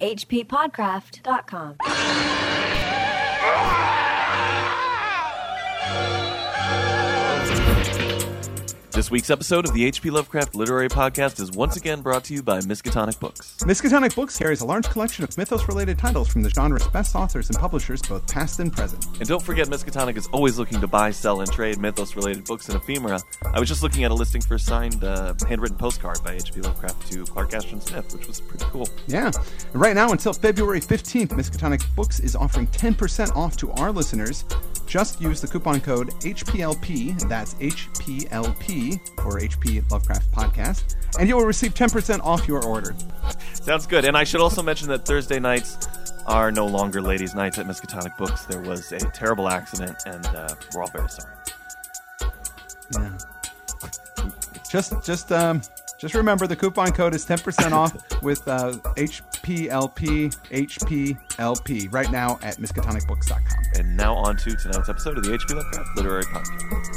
HPPodcraft.com. This week's episode of the H.P. Lovecraft Literary Podcast is once again brought to you by Miskatonic Books. Miskatonic Books carries a large collection of mythos-related titles from the genre's best authors and publishers, both past and present. And don't forget, Miskatonic is always looking to buy, sell, and trade mythos-related books and ephemera. I was just looking at a listing for a signed handwritten postcard by H.P. Lovecraft to Clark Ashton Smith, which was pretty cool. Yeah. And right now, until February 15th, Miskatonic Books is offering 10% off to our listeners. Just use the coupon code HPLP, that's HPLP, for H.P. Lovecraft Podcast, and you will receive 10% off your order. Sounds good. And I should also mention that Thursday nights are no longer ladies' nights at Miskatonic Books. There was a terrible accident, and we're all very sorry. Yeah. Just remember the coupon code is 10% off with HPLP right now at miskatonicbooks.com. And now on to tonight's episode of the H.P. Lovecraft Literary Podcast.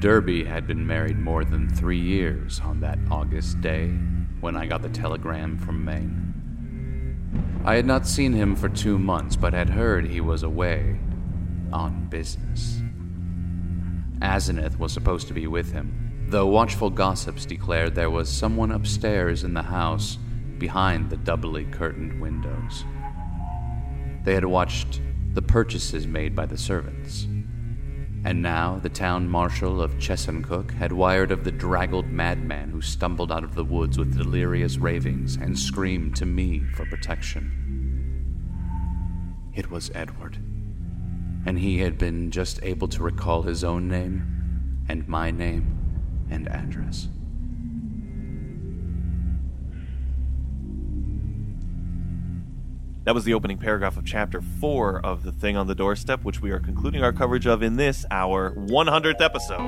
Derby had been married more than 3 years on that August day when I got the telegram from Maine. I had not seen him for 2 months, but had heard he was away on business. Asenath was supposed to be with him, though watchful gossips declared there was someone upstairs in the house behind the doubly curtained windows. They had watched the purchases made by the servants. And now the town marshal of Chesuncook had wired of the draggled madman who stumbled out of the woods with delirious ravings and screamed to me for protection. It was Edward, and he had been just able to recall his own name and my name and address. That was the opening paragraph of Chapter 4 of The Thing on the Doorstep, which we are concluding our coverage of in this, our 100th episode.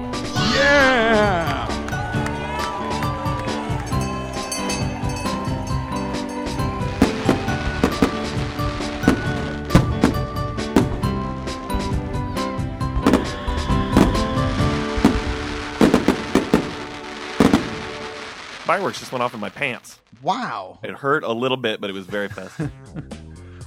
Yeah! Fireworks just went off in my pants. Wow. It hurt a little bit, but it was very festive.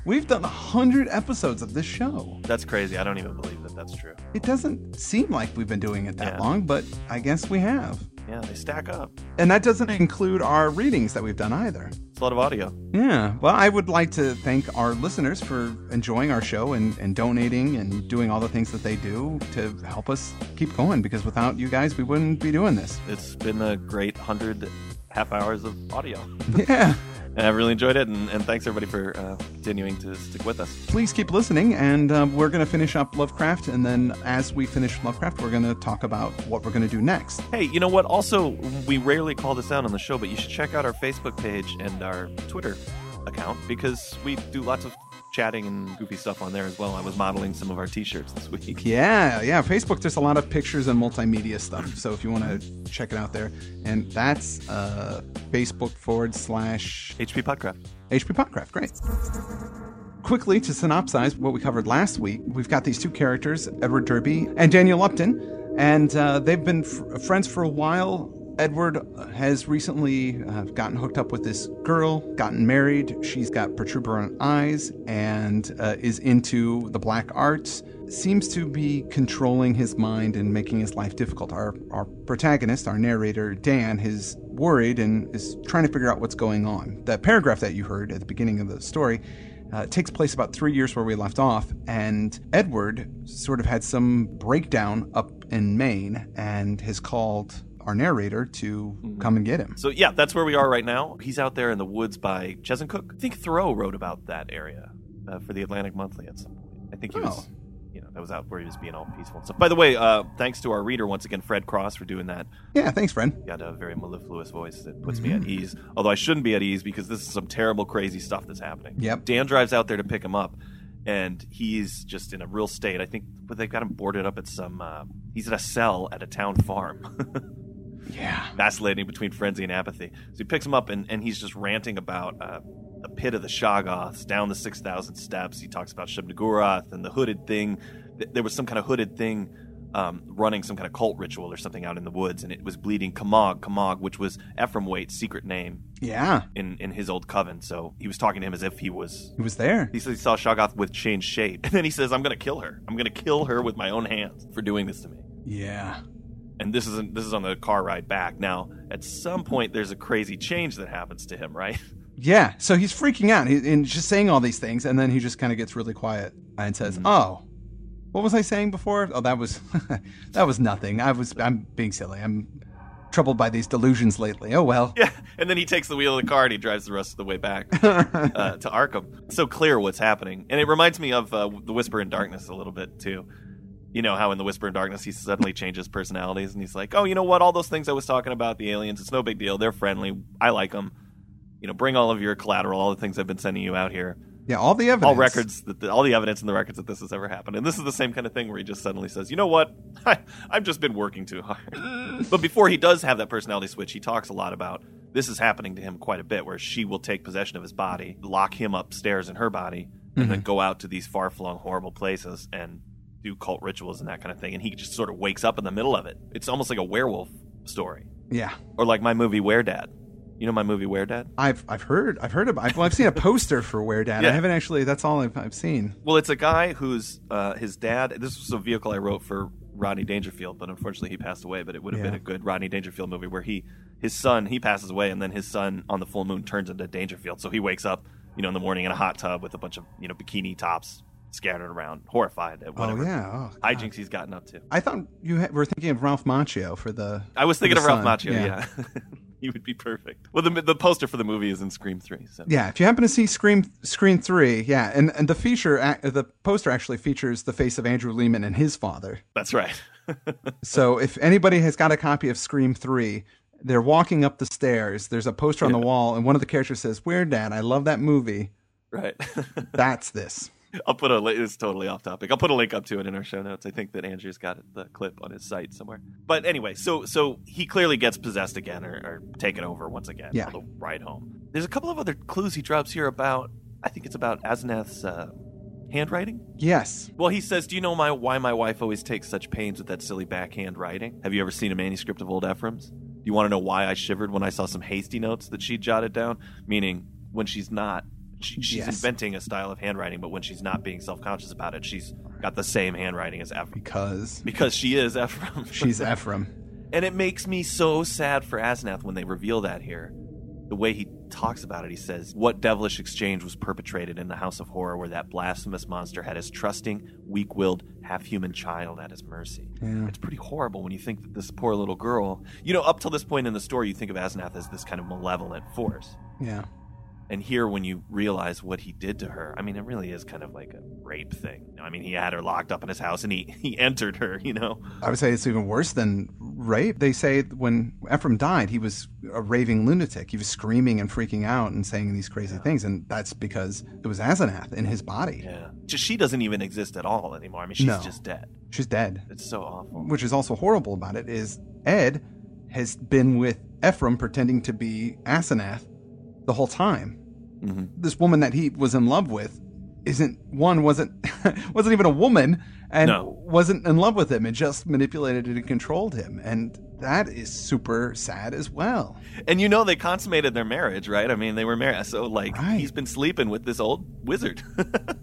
We've done 100 episodes of this show. That's crazy. I don't even believe that that's true. It doesn't seem like we've been doing it that long, but I guess we have. Yeah, they stack up. And that doesn't include our readings that we've done either. It's a lot of audio. Yeah. Well, I would like to thank our listeners for enjoying our show and donating and doing all the things that they do to help us keep going, because without you guys, we wouldn't be doing this. It's been a great 100 half hours of audio. Yeah. And I really enjoyed it, and thanks everybody for continuing to stick with us. Please keep listening, and we're going to finish up Lovecraft, and then as we finish Lovecraft, we're going to talk about what we're going to do next. Hey, you know what? Also, we rarely call this out on the show, but you should check out our Facebook page and our Twitter account, because we do lots of chatting and goofy stuff on there as well. I was modeling some of our t-shirts this week. Yeah. Facebook, there's a lot of pictures and multimedia stuff. So if you want to check it out there. And that's Facebook.com/ HPPodcraft. HPPodcraft, great. Quickly, to synopsize what we covered last week, we've got these two characters, Edward Derby and Daniel Upton. And they've been friends for a while. Edward has recently gotten hooked up with this girl, gotten married. She's got protuberant eyes and is into the black arts. Seems to be controlling his mind and making his life difficult. Our protagonist, our narrator, Dan, is worried and is trying to figure out what's going on. That paragraph that you heard at the beginning of the story takes place about 3 years where we left off, and Edward sort of had some breakdown up in Maine and has called our narrator to come and get him. So yeah, that's where we are right now. He's out there in the woods by Chesuncook. I think Thoreau wrote about that area for the Atlantic Monthly at some point. I think he was, that was out where he was being all peaceful and stuff. By the way, thanks to our reader once again, Fred Cross, for doing that. Yeah, thanks, Fred. He had a very mellifluous voice that puts me at ease. Although I shouldn't be at ease, because this is some terrible, crazy stuff that's happening. Yep. Dan drives out there to pick him up, and he's just in a real state. I think they've got him boarded up at some... he's in a cell at a town farm. Yeah. Vacillating between frenzy and apathy. So he picks him up, and he's just ranting about the pit of the Shoggoths, down the 6,000 steps. He talks about Shub-Niggurath and the hooded thing. There was some kind of hooded thing running some kind of cult ritual or something out in the woods, and it was bleeding Kamog, which was Ephraim Waite's secret name. Yeah. In his old coven. So he was talking to him as if he was... He was there. He said he saw Shoggoth with changed shape. And then he says, I'm going to kill her. I'm going to kill her with my own hands for doing this to me. Yeah. And this is on the car ride back. Now, at some point, there's a crazy change that happens to him, right? Yeah. So he's freaking out and just saying all these things, and then he just kind of gets really quiet and says, Oh... What was I saying before? Oh, that was nothing. I'm being silly. I'm troubled by these delusions lately. Oh, well. Yeah, and then he takes the wheel of the car and he drives the rest of the way back to Arkham. It's so clear what's happening. And it reminds me of The Whisper in Darkness a little bit, too. You know how in The Whisper in Darkness he suddenly changes personalities and he's like, oh, you know what? All those things I was talking about, the aliens, it's no big deal. They're friendly. I like them. You know, bring all of your collateral, all the things I've been sending you out here. Yeah, all the evidence. All the evidence in the records that this has ever happened. And this is the same kind of thing where he just suddenly says, you know what? I've just been working too hard. But before he does have that personality switch, he talks a lot about this is happening to him quite a bit, where she will take possession of his body, lock him upstairs in her body, and then go out to these far-flung, horrible places and do cult rituals and that kind of thing. And he just sort of wakes up in the middle of it. It's almost like a werewolf story. Yeah. Or like my movie, Weredad. You know my movie Weredad? I've heard about it. Well, I've seen a poster for Weredad. Yeah. I haven't actually. That's all I've seen. Well, it's a guy who's his dad. This was a vehicle I wrote for Rodney Dangerfield, but unfortunately he passed away. But it would have been a good Rodney Dangerfield movie where his son passes away, and then his son on the full moon turns into Dangerfield. So he wakes up, you know, in the morning in a hot tub with a bunch of, you know, bikini tops scattered around, horrified at whatever hijinks he's gotten up to. I thought you were thinking of Ralph Macchio for the. I was thinking of Ralph Macchio. Yeah. He would be perfect. Well, the poster for the movie is in Scream 3. So. Yeah, if you happen to see Scream 3, yeah, and the poster actually features the face of Andrew Lehman and his father. That's right. So if anybody has got a copy of Scream 3, they're walking up the stairs. There's a poster on the wall, and one of the characters says, "Weird Dad, I love that movie." Right. That's this. I'll put a link. It's totally off topic. I'll put a link up to it in our show notes. I think that Andrew's got the clip on his site somewhere. But anyway, so he clearly gets possessed again or taken over once again on the ride home. There's a couple of other clues he drops here about, I think it's about Asenath's handwriting. Yes. Well, he says, do you know why my wife always takes such pains with that silly backhand writing? Have you ever seen a manuscript of old Ephraim's? Do you want to know why I shivered when I saw some hasty notes that she jotted down? Meaning, when she's not. She's inventing a style of handwriting, but when she's not being self-conscious about it, she's got the same handwriting as Ephraim. Because she is Ephraim. She's Ephraim. And it makes me so sad for Asenath when they reveal that here. The way he talks about it, he says, what devilish exchange was perpetrated in the House of Horror where that blasphemous monster had his trusting, weak-willed, half-human child at his mercy? Yeah. It's pretty horrible when you think that this poor little girl... You know, up till this point in the story, you think of Asenath as this kind of malevolent force. Yeah. And here, when you realize what he did to her, I mean, it really is kind of like a rape thing. I mean, he had her locked up in his house, and he entered her, you know? I would say it's even worse than rape. They say when Ephraim died, he was a raving lunatic. He was screaming and freaking out and saying these crazy things, and that's because it was Asenath in his body. Yeah. She doesn't even exist at all anymore. I mean, she's just dead. She's dead. It's so awful. Which is also horrible about it is Ed has been with Ephraim pretending to be Asenath the whole time. Mm-hmm. This woman that he was in love with wasn't even a woman and wasn't in love with him and just manipulated and controlled him. And that is super sad as well. And, you know, they consummated their marriage, right? I mean, they were married. So, like, He's been sleeping with this old wizard.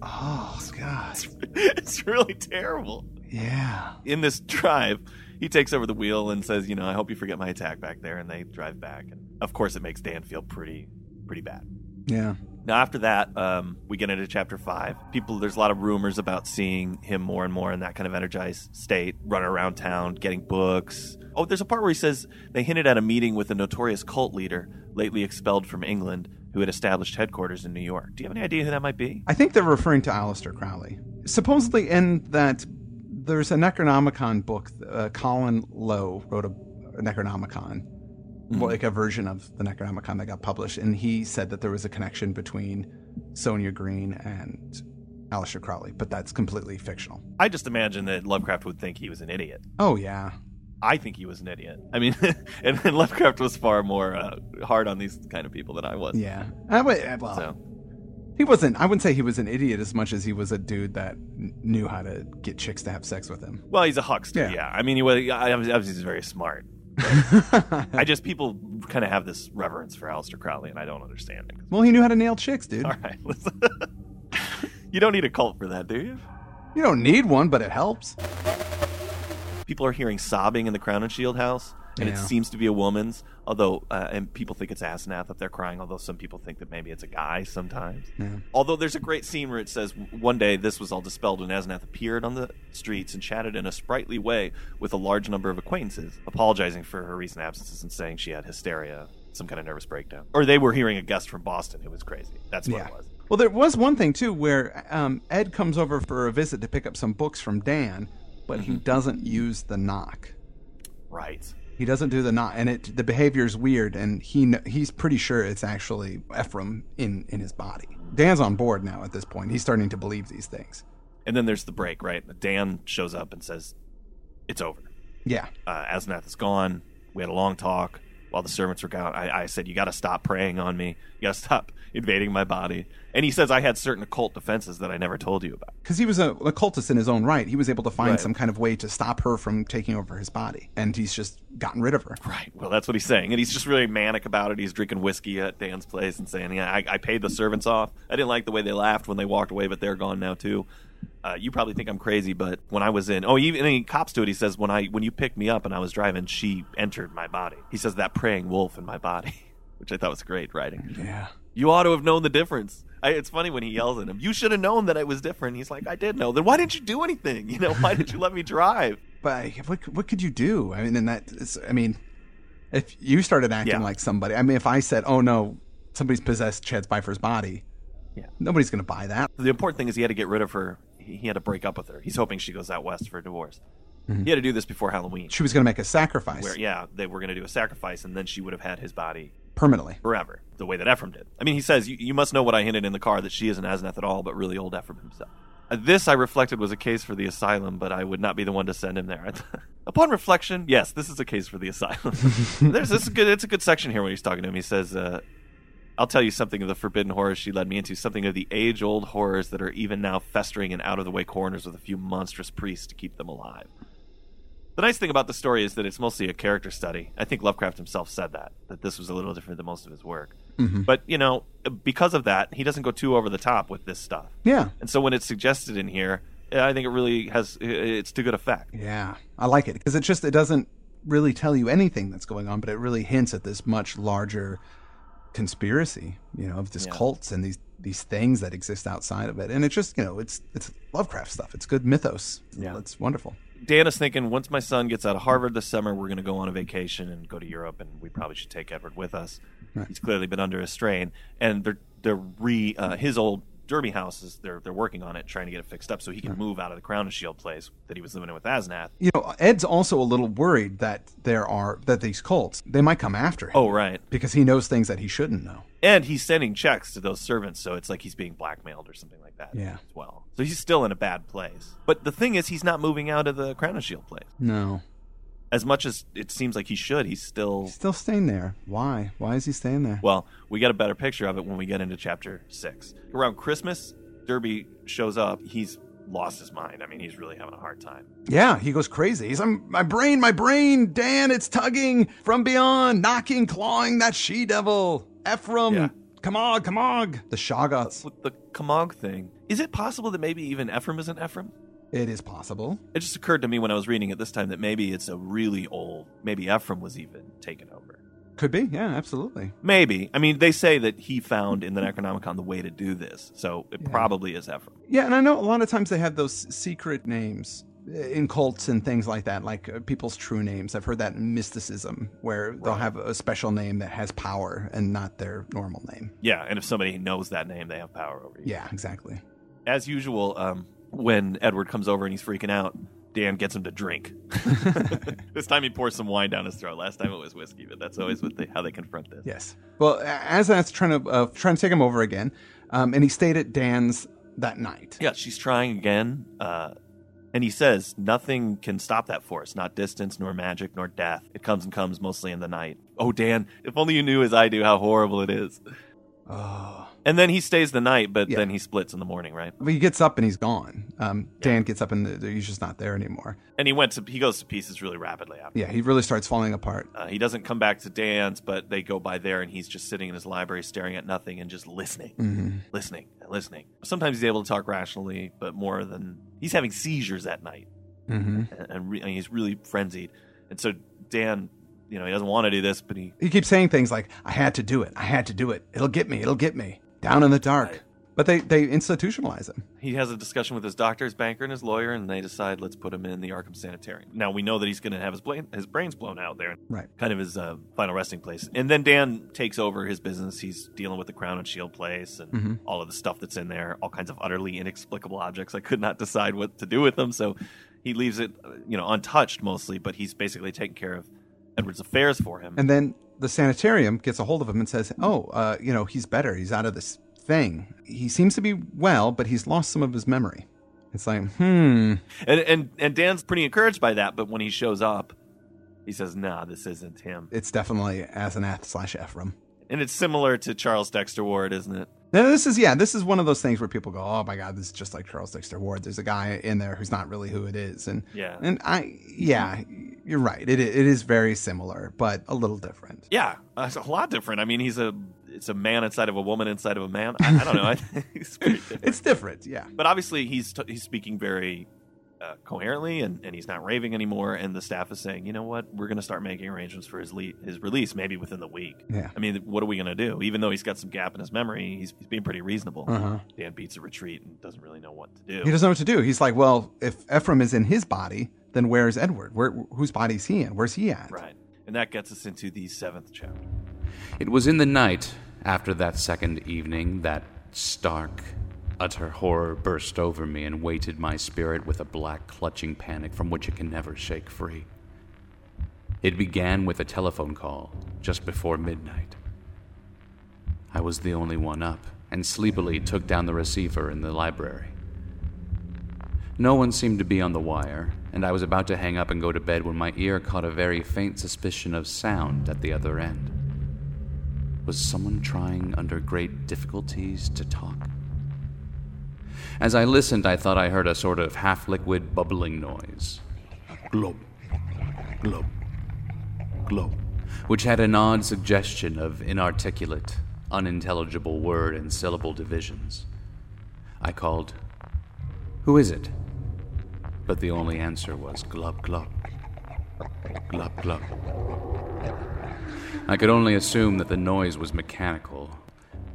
Oh, God. It's really terrible. Yeah. In this drive, he takes over the wheel and says, you know, I hope you forget my attack back there. And they drive back. And, of course, it makes Dan feel pretty bad. Yeah. Now, after that, we get into Chapter 5. There's a lot of rumors about seeing him more and more in that kind of energized state, running around town, getting books. Oh, there's a part where he says they hinted at a meeting with a notorious cult leader, lately expelled from England, who had established headquarters in New York. Do you have any idea who that might be? I think they're referring to Aleister Crowley. Supposedly in that there's a Necronomicon book. Colin Lowe wrote a Necronomicon. Mm-hmm. Like a version of the Necronomicon that got published, and he said that there was a connection between Sonia Green and Aleister Crowley, but that's completely fictional. I just imagine that Lovecraft would think he was an idiot. Oh, yeah. I think he was an idiot. I mean, and Lovecraft was far more hard on these kind of people than I was. Yeah. He wasn't, I wouldn't say he was an idiot as much as he was a dude that knew how to get chicks to have sex with him. Well, he's a huckster, yeah. I mean, he was obviously he's very smart. People kind of have this reverence for Aleister Crowley, and I don't understand it. Well, he knew how to nail chicks, dude. All right. You don't need a cult for that, do you? You don't need one, but it helps. People are hearing sobbing in the Crown and Shield house, and it seems to be a woman's, although, and people think it's Asenath up there crying, although some people think that maybe it's a guy sometimes. Yeah. Although there's a great scene where it says, one day this was all dispelled when Asenath appeared on the streets and chatted in a sprightly way with a large number of acquaintances, apologizing for her recent absences and saying she had hysteria, some kind of nervous breakdown. Or they were hearing a guest from Boston who was crazy. That's what it was. Well, there was one thing, too, where Ed comes over for a visit to pick up some books from Dan, but he doesn't use the knock. Right. He doesn't do the knock, and the behavior's weird, and he's pretty sure it's actually Ephraim in his body. Dan's on board now at this point. He's starting to believe these things. And then there's the break, right? Dan shows up and says, it's over. Yeah. Asenath is gone. We had a long talk. While the servants were gone, I said, you got to stop preying on me. You got to stop invading my body. And he says, I had certain occult defenses that I never told you about. Because he was an occultist in his own right. He was able to find some kind of way to stop her from taking over his body. And he's just gotten rid of her. Right. Well, that's what he's saying. And he's just really manic about it. He's drinking whiskey at Dan's place and saying, yeah, I paid the servants off. I didn't like the way they laughed when they walked away, but they're gone now, too. You probably think I'm crazy, but when I was in... Oh, and he cops to it. He says, when you picked me up and I was driving, she entered my body. He says, that praying wolf in my body, which I thought was great writing. Yeah. You ought to have known the difference. It's funny when he yells at him, you should have known that it was different. He's like, I did know. Then why didn't you do anything? You know, why did you let me drive? But what could you do? I mean, if you started acting like somebody... I mean, if I said, oh, no, somebody's possessed Chad Speifer's body, nobody's going to buy that. The important thing is he had to get rid of her. He had to break up with her. He's hoping she goes out west for a divorce. Mm-hmm. He had to do this before Halloween. She was going to make a sacrifice. They were going to do a sacrifice, and then she would have had his body. Permanently. Forever. The way that Ephraim did. I mean, he says, you must know what I hinted in the car, that she isn't Asenath at all, but really old Ephraim himself. This, I reflected, was a case for the asylum, but I would not be the one to send him there. Upon reflection, yes, this is a case for the asylum. It's a good section here when he's talking to him. He says, I'll tell you something of the forbidden horrors she led me into, something of the age-old horrors that are even now festering in out-of-the-way corners with a few monstrous priests to keep them alive. The nice thing about the story is that it's mostly a character study. I think Lovecraft himself said that this was a little different than most of his work. Mm-hmm. But, you know, because of that, he doesn't go too over the top with this stuff. Yeah. And so when it's suggested in here, I think it really it's to good effect. Yeah, I like it, because it doesn't really tell you anything that's going on, but it really hints at this much larger conspiracy, you know, of these cults and these things that exist outside of it. And it's just, you know, it's Lovecraft stuff. It's good mythos. Yeah. It's wonderful. Dan is thinking, once my son gets out of Harvard this summer, we're going to go on a vacation and go to Europe, and we probably should take Edward with us. Right. He's clearly been under a strain. And his old Derby house, they're working on it, trying to get it fixed up so he can move out of the Crown and Shield place that he was living in with Asenath. You know, Ed's also a little worried that these cults, they might come after him. Oh, right. Because he knows things that he shouldn't know. And he's sending checks to those servants, so it's like he's being blackmailed or something like that as well. So he's still in a bad place. But the thing is, he's not moving out of the Crown and Shield place. No. As much as it seems like he should, he's still staying there. Why? Why is he staying there? Well, we get a better picture of it when we get into Chapter 6. Around Christmas, Derby shows up. He's lost his mind. I mean, he's really having a hard time. Yeah, he goes crazy. He's, my brain, Dan, it's tugging from beyond, knocking, clawing that she-devil. Ephraim, Kamog. The Shoggoths. With the Kamog thing, is it possible that maybe even Ephraim isn't Ephraim? It is possible. It just occurred to me when I was reading it this time that maybe it's a really old... Maybe Ephraim was even taken over. Could be, yeah, absolutely. Maybe. I mean, they say that he found in the Necronomicon the way to do this, so it probably is Ephraim. Yeah, and I know a lot of times they have those secret names in cults and things like that, like people's true names. I've heard that in mysticism, where they'll have a special name that has power and not their normal name. Yeah, and if somebody knows that name, they have power over you. Yeah, exactly. As usual... when Edward comes over and he's freaking out, Dan gets him to drink. This time he pours some wine down his throat. Last time it was whiskey, but that's always how they confront this. Yes. Well, Asenath's trying to take him over again, and he stayed at Dan's that night. Yeah, she's trying again, And he says, nothing can stop that force, not distance, nor magic, nor death. It comes and comes, mostly in the night. Oh, Dan, if only you knew as I do how horrible it is. Oh. And then he stays the night, but then he splits in the morning, right? Well, he gets up and he's gone. Dan gets up and he's just not there anymore. And he goes to pieces really rapidly after. Yeah, he really starts falling apart. He doesn't come back to Dan's, but they go by there and he's just sitting in his library staring at nothing and just listening, listening. Sometimes he's able to talk rationally, but more than... He's having seizures at night. Mm-hmm. And he's really frenzied. And so Dan... You know, he doesn't want to do this, but he keeps saying things like, I had to do it. I had to do it. It'll get me. Down in the dark. Right. But they institutionalize him. He has a discussion with his doctor, his banker, and his lawyer, and they decide, let's put him in the Arkham Sanitarium. Now, we know that he's going to have his brains blown out there. Right. Kind of his final resting place. And then Dan takes over his business. He's dealing with the Crown and Shield place and all of the stuff that's in there, all kinds of utterly inexplicable objects. I could not decide what to do with them, so he leaves it, untouched mostly, but he's basically taking care of Edward's affairs for him. And then the sanitarium gets a hold of him and says, he's better. He's out of this thing. He seems to be well, but he's lost some of his memory. It's like, And Dan's pretty encouraged by that, but when he shows up, he says, nah, this isn't him. It's definitely Asenath/Ephraim. And it's similar to Charles Dexter Ward, isn't it? Now, this is one of those things where people go, oh my God, this is just like Charles Dexter Ward. There's a guy in there who's not really who it is. And you're right. It is very similar, but a little different. Yeah, it's a lot different. I mean, it's a man inside of a woman inside of a man. I don't know. I think it's pretty different. It's different, yeah. But obviously he's speaking very coherently and he's not raving anymore. And the staff is saying, you know what, we're going to start making arrangements for his release maybe within the week. Yeah. I mean, what are we going to do? Even though he's got some gap in his memory, he's being pretty reasonable. Uh-huh. Dan beats a retreat and doesn't really know what to do. He doesn't know what to do. He's like, well, if Ephraim is in his body, then where's Edward? Whose body is he in? Where's he at? Right. And that gets us into the 7th chapter. It was in the night after that second evening that stark, utter horror burst over me and weighted my spirit with a black, clutching panic from which it can never shake free. It began with a telephone call just before midnight. I was the only one up, and sleepily took down the receiver in the library. No one seemed to be on the wire, and I was about to hang up and go to bed when my ear caught a very faint suspicion of sound at the other end. Was someone trying under great difficulties to talk? As I listened, I thought I heard a sort of half-liquid bubbling noise. Glub, glub, glub, which had an odd suggestion of inarticulate, unintelligible word and syllable divisions. I called, "Who is it?" But the only answer was glub, glub, glub, glub. I could only assume that the noise was mechanical,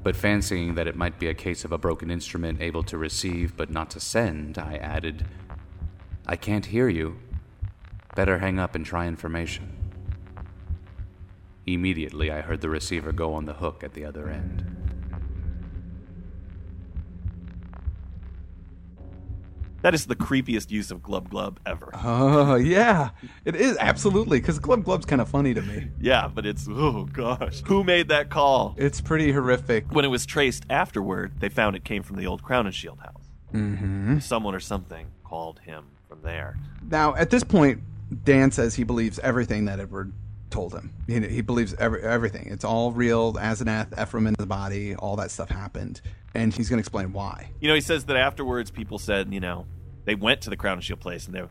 but fancying that it might be a case of a broken instrument able to receive but not to send, I added, "I can't hear you. Better hang up and try information." Immediately, I heard the receiver go on the hook at the other end. That is the creepiest use of glub glub ever. Oh, yeah. It is, absolutely, because glub glub's kind of funny to me. Yeah, but it's, oh gosh. Who made that call? It's pretty horrific. When it was traced afterward, they found it came from the old Crown and Shield house. Mm-hmm. Someone or something called him from there. Now, at this point, Dan says he believes everything that Edward told him. He believes everything. It's all real. Asenath, Ephraim in the body, all that stuff happened. And he's going to explain why. He says that afterwards people said, they went to the Crown and Shield place and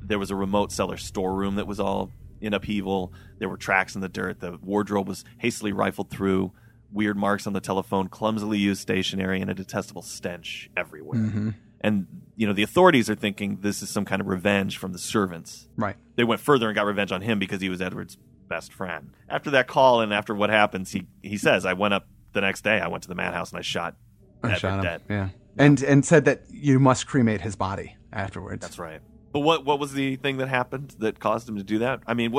there was a remote cellar storeroom that was all in upheaval. There were tracks in the dirt. The wardrobe was hastily rifled through. Weird marks on the telephone, clumsily used stationery, and a detestable stench everywhere. Mm-hmm. And, the authorities are thinking this is some kind of revenge from the servants. Right. They went further and got revenge on him because he was Edward's best friend. After that call and after what happens, he says, I went up the next day, I went to the madhouse and I shot him dead. Yeah. And said that you must cremate his body afterwards. That's right. But what was the thing that happened that caused him to do that? I mean,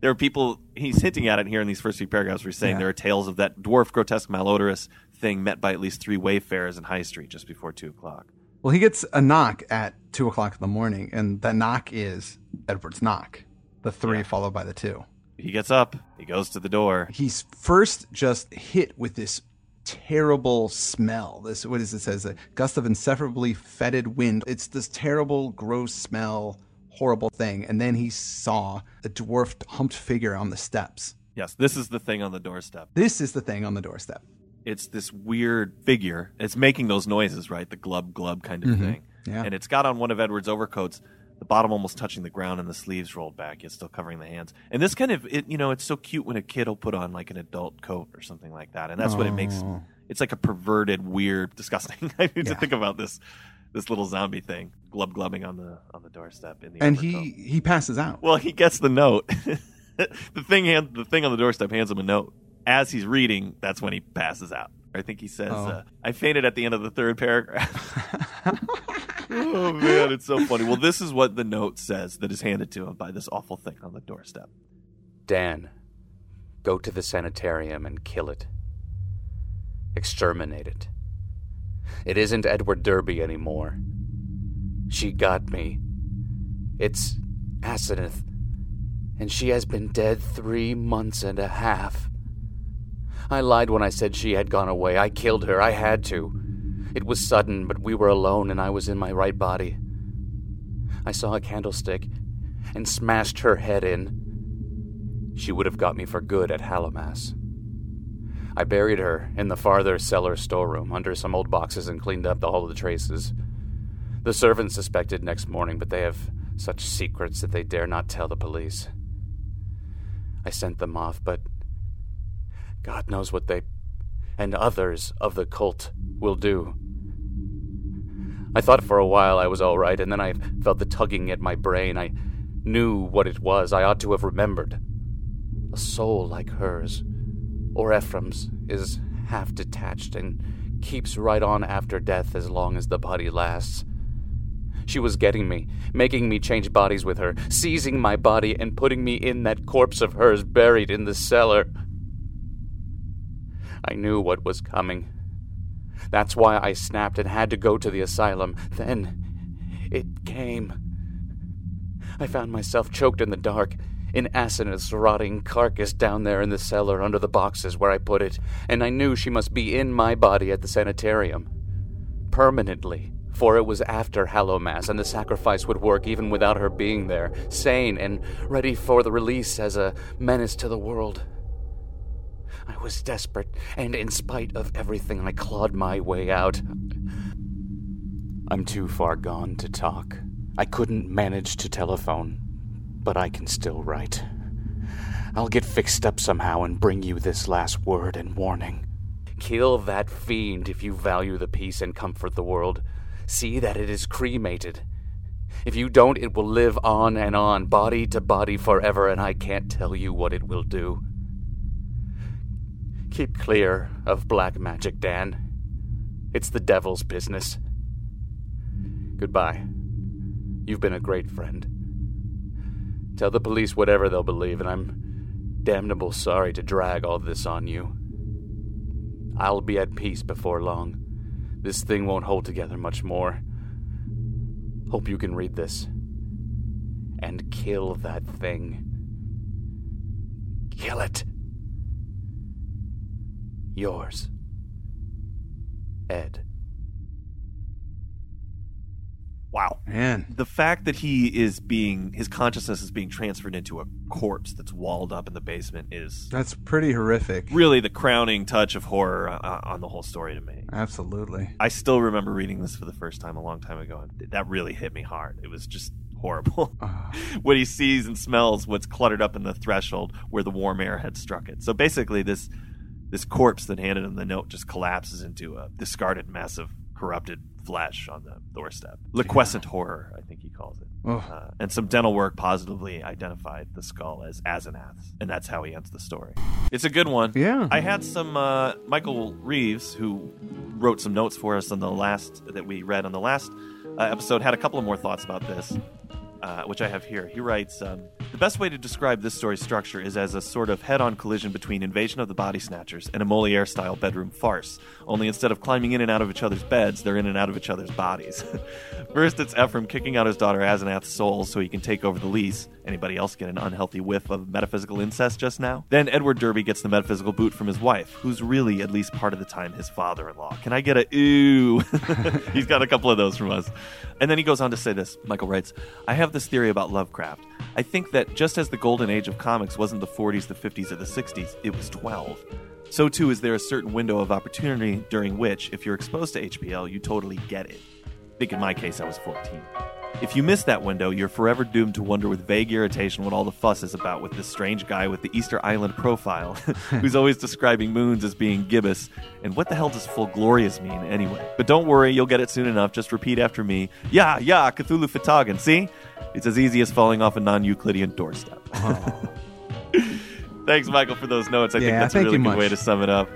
there are people, he's hinting at it here in these first few paragraphs where he's saying there are tales of that dwarf, grotesque, malodorous thing met by at least 3 wayfarers in High Street just before 2:00. Well, he gets a knock at 2:00 in the morning, and that knock is Edward's knock. The 3 followed by the 2. He gets up. He goes to the door. He's first just hit with this terrible smell. This, what is it, says? A gust of insufferably fetid wind. It's this terrible, gross smell, horrible thing. And then he saw a dwarfed, humped figure on the steps. Yes, this is the thing on the doorstep. This is the thing on the doorstep. It's this weird figure. It's making those noises, right? The glub, glub kind of thing. Yeah. And it's got on one of Edward's overcoats, the bottom almost touching the ground and the sleeves rolled back. It's still covering the hands. And this kind of, it's so cute when a kid will put on like an adult coat or something like that. And that's what it makes. It's like a perverted, weird, disgusting. I need to think about this little zombie thing glubbing on the doorstep. And he passes out. Well, he gets the note. The thing on the doorstep hands him a note. As he's reading, that's when he passes out. I think he says, I fainted at the end of the third paragraph. Oh, man, it's so funny. Well, this is what the note says that is handed to him by this awful thing on the doorstep. Dan, go to the sanitarium and kill it. Exterminate it. It isn't Edward Derby anymore. She got me. It's Asenath, and she has been dead 3.5 months. I lied when I said she had gone away. I killed her. I had to. It was sudden, but we were alone and I was in my right body. I saw a candlestick and smashed her head in. She would have got me for good at Hallowmas. I buried her in the farther cellar storeroom under some old boxes and cleaned up all the traces. The servants suspected next morning, but they have such secrets that they dare not tell the police. I sent them off, but God knows what they and others of the cult will do. I thought for a while I was all right, and then I felt the tugging at my brain. I knew what it was. I ought to have remembered. A soul like hers, or Ephraim's, is half detached and keeps right on after death as long as the body lasts. She was getting me, making me change bodies with her, seizing my body and putting me in that corpse of hers buried in the cellar. I knew what was coming. That's why I snapped and had to go to the asylum. Then it came. I found myself choked in the dark, in Asenath's rotting carcass down there in the cellar under the boxes where I put it, and I knew she must be in my body at the sanitarium. Permanently, for it was after Hallowmas, and the sacrifice would work even without her being there, sane and ready for the release as a menace to the world. I was desperate, and in spite of everything, I clawed my way out. I'm too far gone to talk. I couldn't manage to telephone, but I can still write. I'll get fixed up somehow and bring you this last word and warning. Kill that fiend if you value the peace and comfort the world. See that it is cremated. If you don't, it will live on and on, body to body forever, and I can't tell you what it will do. Keep clear of black magic, Dan. It's the devil's business. Goodbye. You've been a great friend. Tell the police whatever they'll believe, and I'm damnable sorry to drag all this on you. I'll be at peace before long. This thing won't hold together much more. Hope you can read this. And kill that thing. Kill it. Yours, Ed. Wow. Man. The fact that his consciousness is being transferred into a corpse that's walled up in the basement that's pretty horrific. Really the crowning touch of horror on the whole story to me. Absolutely. I still remember reading this for the first time a long time ago, and that really hit me hard. It was just horrible. What he sees and smells, what's cluttered up in the threshold where the warm air had struck it. So basically This corpse that handed him the note just collapses into a discarded mess of corrupted flesh on the doorstep. Liquescent horror, I think he calls it. Oh. And some dental work positively identified the skull as Asenath's, and that's how he ends the story. It's a good one. Yeah. I had some Michael Reeves, who wrote some notes for us that we read on the last episode, had a couple of more thoughts about this, which I have here. He writes... The best way to describe this story's structure is as a sort of head-on collision between Invasion of the Body Snatchers and a Moliere-style bedroom farce, only instead of climbing in and out of each other's beds, they're in and out of each other's bodies. First, it's Ephraim kicking out his daughter Asenath's soul so he can take over the lease. Anybody else get an unhealthy whiff of metaphysical incest just now? Then Edward Derby gets the metaphysical boot from his wife, who's really, at least part of the time, his father-in-law. Can I get a ooh? He's got a couple of those from us. And then he goes on to say this. Michael writes, I have this theory about Lovecraft. I think that just as the golden age of comics wasn't the 40s, the 50s, or the 60s, it was 12. So too is there a certain window of opportunity during which, if you're exposed to HPL, you totally get it. I think in my case, I was 14. If you miss that window, you're forever doomed to wonder with vague irritation what all the fuss is about with this strange guy with the Easter Island profile who's always describing moons as being gibbous. And what the hell does full glorious mean anyway? But don't worry, you'll get it soon enough. Just repeat after me. Yeah, yeah, Cthulhu Fhtagn. See? It's as easy as falling off a non-Euclidean doorstep. Oh. Thanks, Michael, for those notes. I think that's a really good way to sum it up.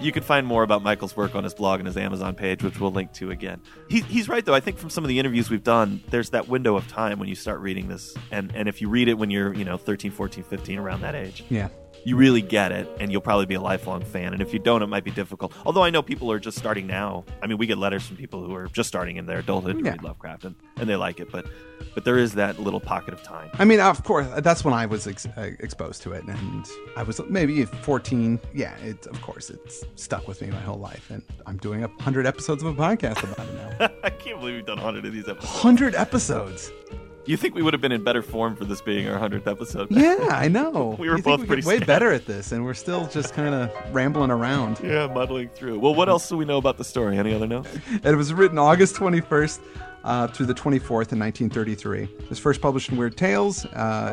You can find more about Michael's work on his blog and his Amazon page, which we'll link to again. He's right, though. I think from some of the interviews we've done, there's that window of time when you start reading this. And if you read it when you're 13, 14, 15, around that age, you really get it, and you'll probably be a lifelong fan. And if you don't, it might be difficult. Although I know people are just starting now. I mean, we get letters from people who are just starting in their adulthood to read Lovecraft, and they like it, But there is that little pocket of time. I mean, of course, that's when I was exposed to it. And I was maybe 14. Yeah, of course, it's stuck with me my whole life. And I'm doing 100 episodes of a podcast about it now. I can't believe we've done 100 of these episodes. 100 episodes. You think we would have been in better form for this being our 100th episode? Yeah, I know. We were both pretty way better at this, and we're still just kind of rambling around. Yeah, muddling through. Well, what else do we know about the story? Any other notes? It was written August 21st. Through the 24th in 1933. It was first published in Weird Tales,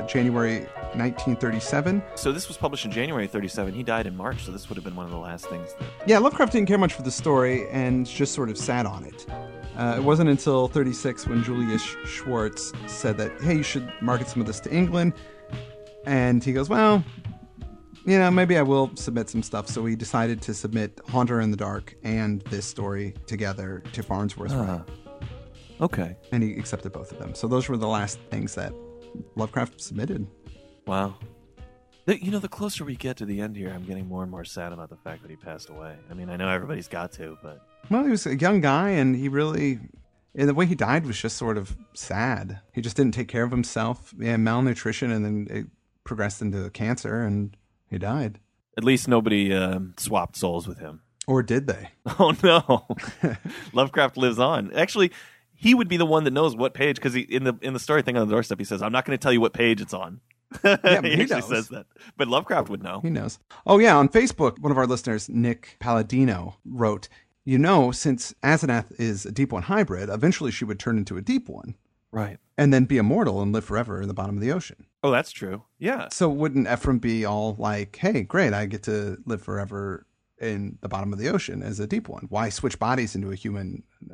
January 1937. So this was published in January 37. He died in March, so this would have been one of the last things. Yeah, Lovecraft didn't care much for the story and just sort of sat on it. It wasn't until 36 when Julius Schwartz said that, hey, you should market some of this to England. And he goes, well, maybe I will submit some stuff. So he decided to submit Haunter in the Dark and this story together to Farnsworth. Uh-huh. Okay. And he accepted both of them. So those were the last things that Lovecraft submitted. Wow. The closer we get to the end here, I'm getting more and more sad about the fact that he passed away. I mean, I know everybody's got to, but... Well, he was a young guy, and he really... And the way he died was just sort of sad. He just didn't take care of himself. Yeah, malnutrition, and then it progressed into cancer, and he died. At least nobody swapped souls with him. Or did they? Oh, no. Lovecraft lives on. Actually... He would be the one that knows what page, because in the story Thing on the Doorstep, he says, I'm not going to tell you what page it's on. Yeah, he actually says that. But Lovecraft would know. He knows. Oh, yeah. On Facebook, one of our listeners, Nick Palladino, wrote, since Asenath is a Deep One hybrid, eventually she would turn into a Deep One. Right. And then be immortal and live forever in the bottom of the ocean. Oh, that's true. Yeah. So wouldn't Ephraim be all like, hey, great, I get to live forever in the bottom of the ocean as a Deep One? Why switch bodies into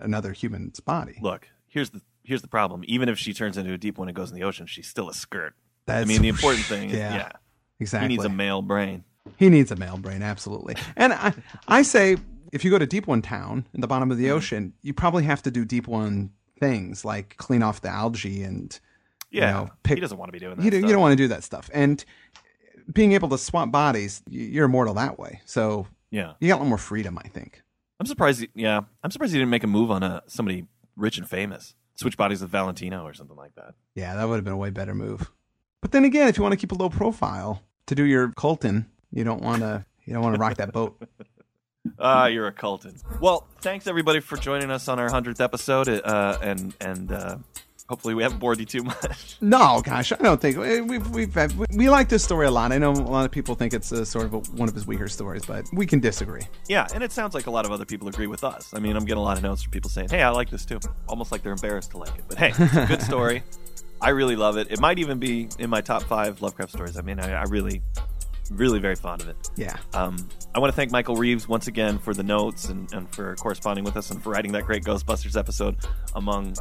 another human's body? Look, here's the problem. Even if she turns into a Deep One and goes in the ocean, she's still a skirt. The important thing is, yeah, exactly. He needs a male brain. He needs a male brain, absolutely. And I say, if you go to Deep One Town in the bottom of the ocean, you probably have to do Deep One things, like clean off the algae and, he doesn't want to be doing that stuff. You don't want to do that stuff. And being able to swap bodies, you're immortal that way. So... Yeah, you got a lot more freedom, I think. I'm surprised he didn't make a move on somebody rich and famous. Switch bodies with Valentino or something like that. Yeah, that would have been a way better move. But then again, if you want to keep a low profile to do your Colton, you don't want to rock that boat. You're a Colton. Well, thanks everybody for joining us on our 100th episode, and hopefully we haven't bored you too much. No, gosh, I don't think we like this story a lot. I know a lot of people think it's one of his weaker stories, but we can disagree. Yeah, and it sounds like a lot of other people agree with us. I mean, I'm getting a lot of notes from people saying, "Hey, I like this too," almost like they're embarrassed to like it. But hey, it's a good story. I really love it. It might even be in my top 5 Lovecraft stories. I mean, I really. Really very fond of it. Yeah. I want to thank Michael Reeves once again for the notes and for corresponding with us and for writing that great Ghostbusters episode, among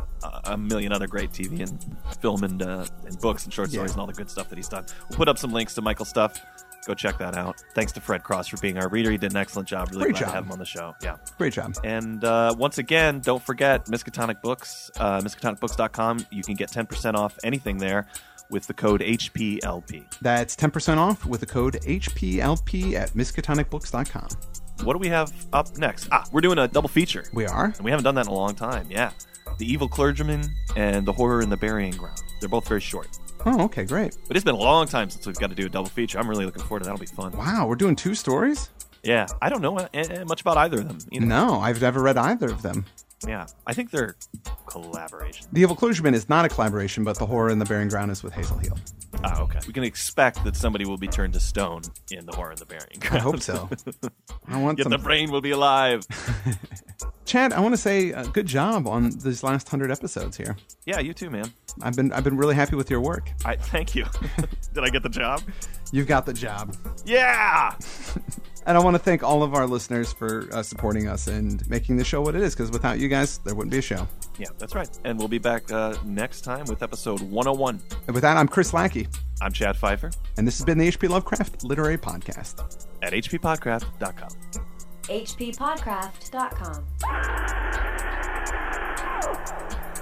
a million other great TV and film and books and short stories and all the good stuff that he's done. We'll put up some links to Michael's stuff. Go check that out. Thanks to Fred Cross for being our reader. He did an excellent job. Really glad to have him on the show. Yeah. Great job. And once again, don't forget Miskatonic Books, miskatonicbooks.com. You can get 10% off anything there. with the code HPLP. That's 10% off with the code HPLP at miskatonicbooks.com. What do we have up next? We're doing a double feature. We are? And we haven't done that in a long time, yeah. The Evil Clergyman and The Horror in the Burying Ground. They're both very short. Oh, okay, great. But it's been a long time since we've got to do a double feature. I'm really looking forward to that. That'll be fun. Wow, we're doing two stories? Yeah, I don't know much about either of them. Either. No, I've never read either of them. Yeah, I think they're collaborations. The Evil Clergyman is not a collaboration, but The Horror in the Burying Ground is with Hazel Heel. Oh, okay. We can expect that somebody will be turned to stone in The Horror in the Burying Ground. I hope so. I want Yet the brain will be alive. Chad, I want to say good job on these last 100 episodes here. Yeah, you too, man. I've been really happy with your work. Thank you. Did I get the job? You've got the job. Yeah! And I want to thank all of our listeners for supporting us and making the show what it is, because without you guys, there wouldn't be a show. Yeah, that's right. And we'll be back next time with episode 101. And with that, I'm Chris Lackey. I'm Chad Pfeiffer. And this has been the H.P. Lovecraft Literary Podcast. At HPPodcraft.com. HPPodcraft.com.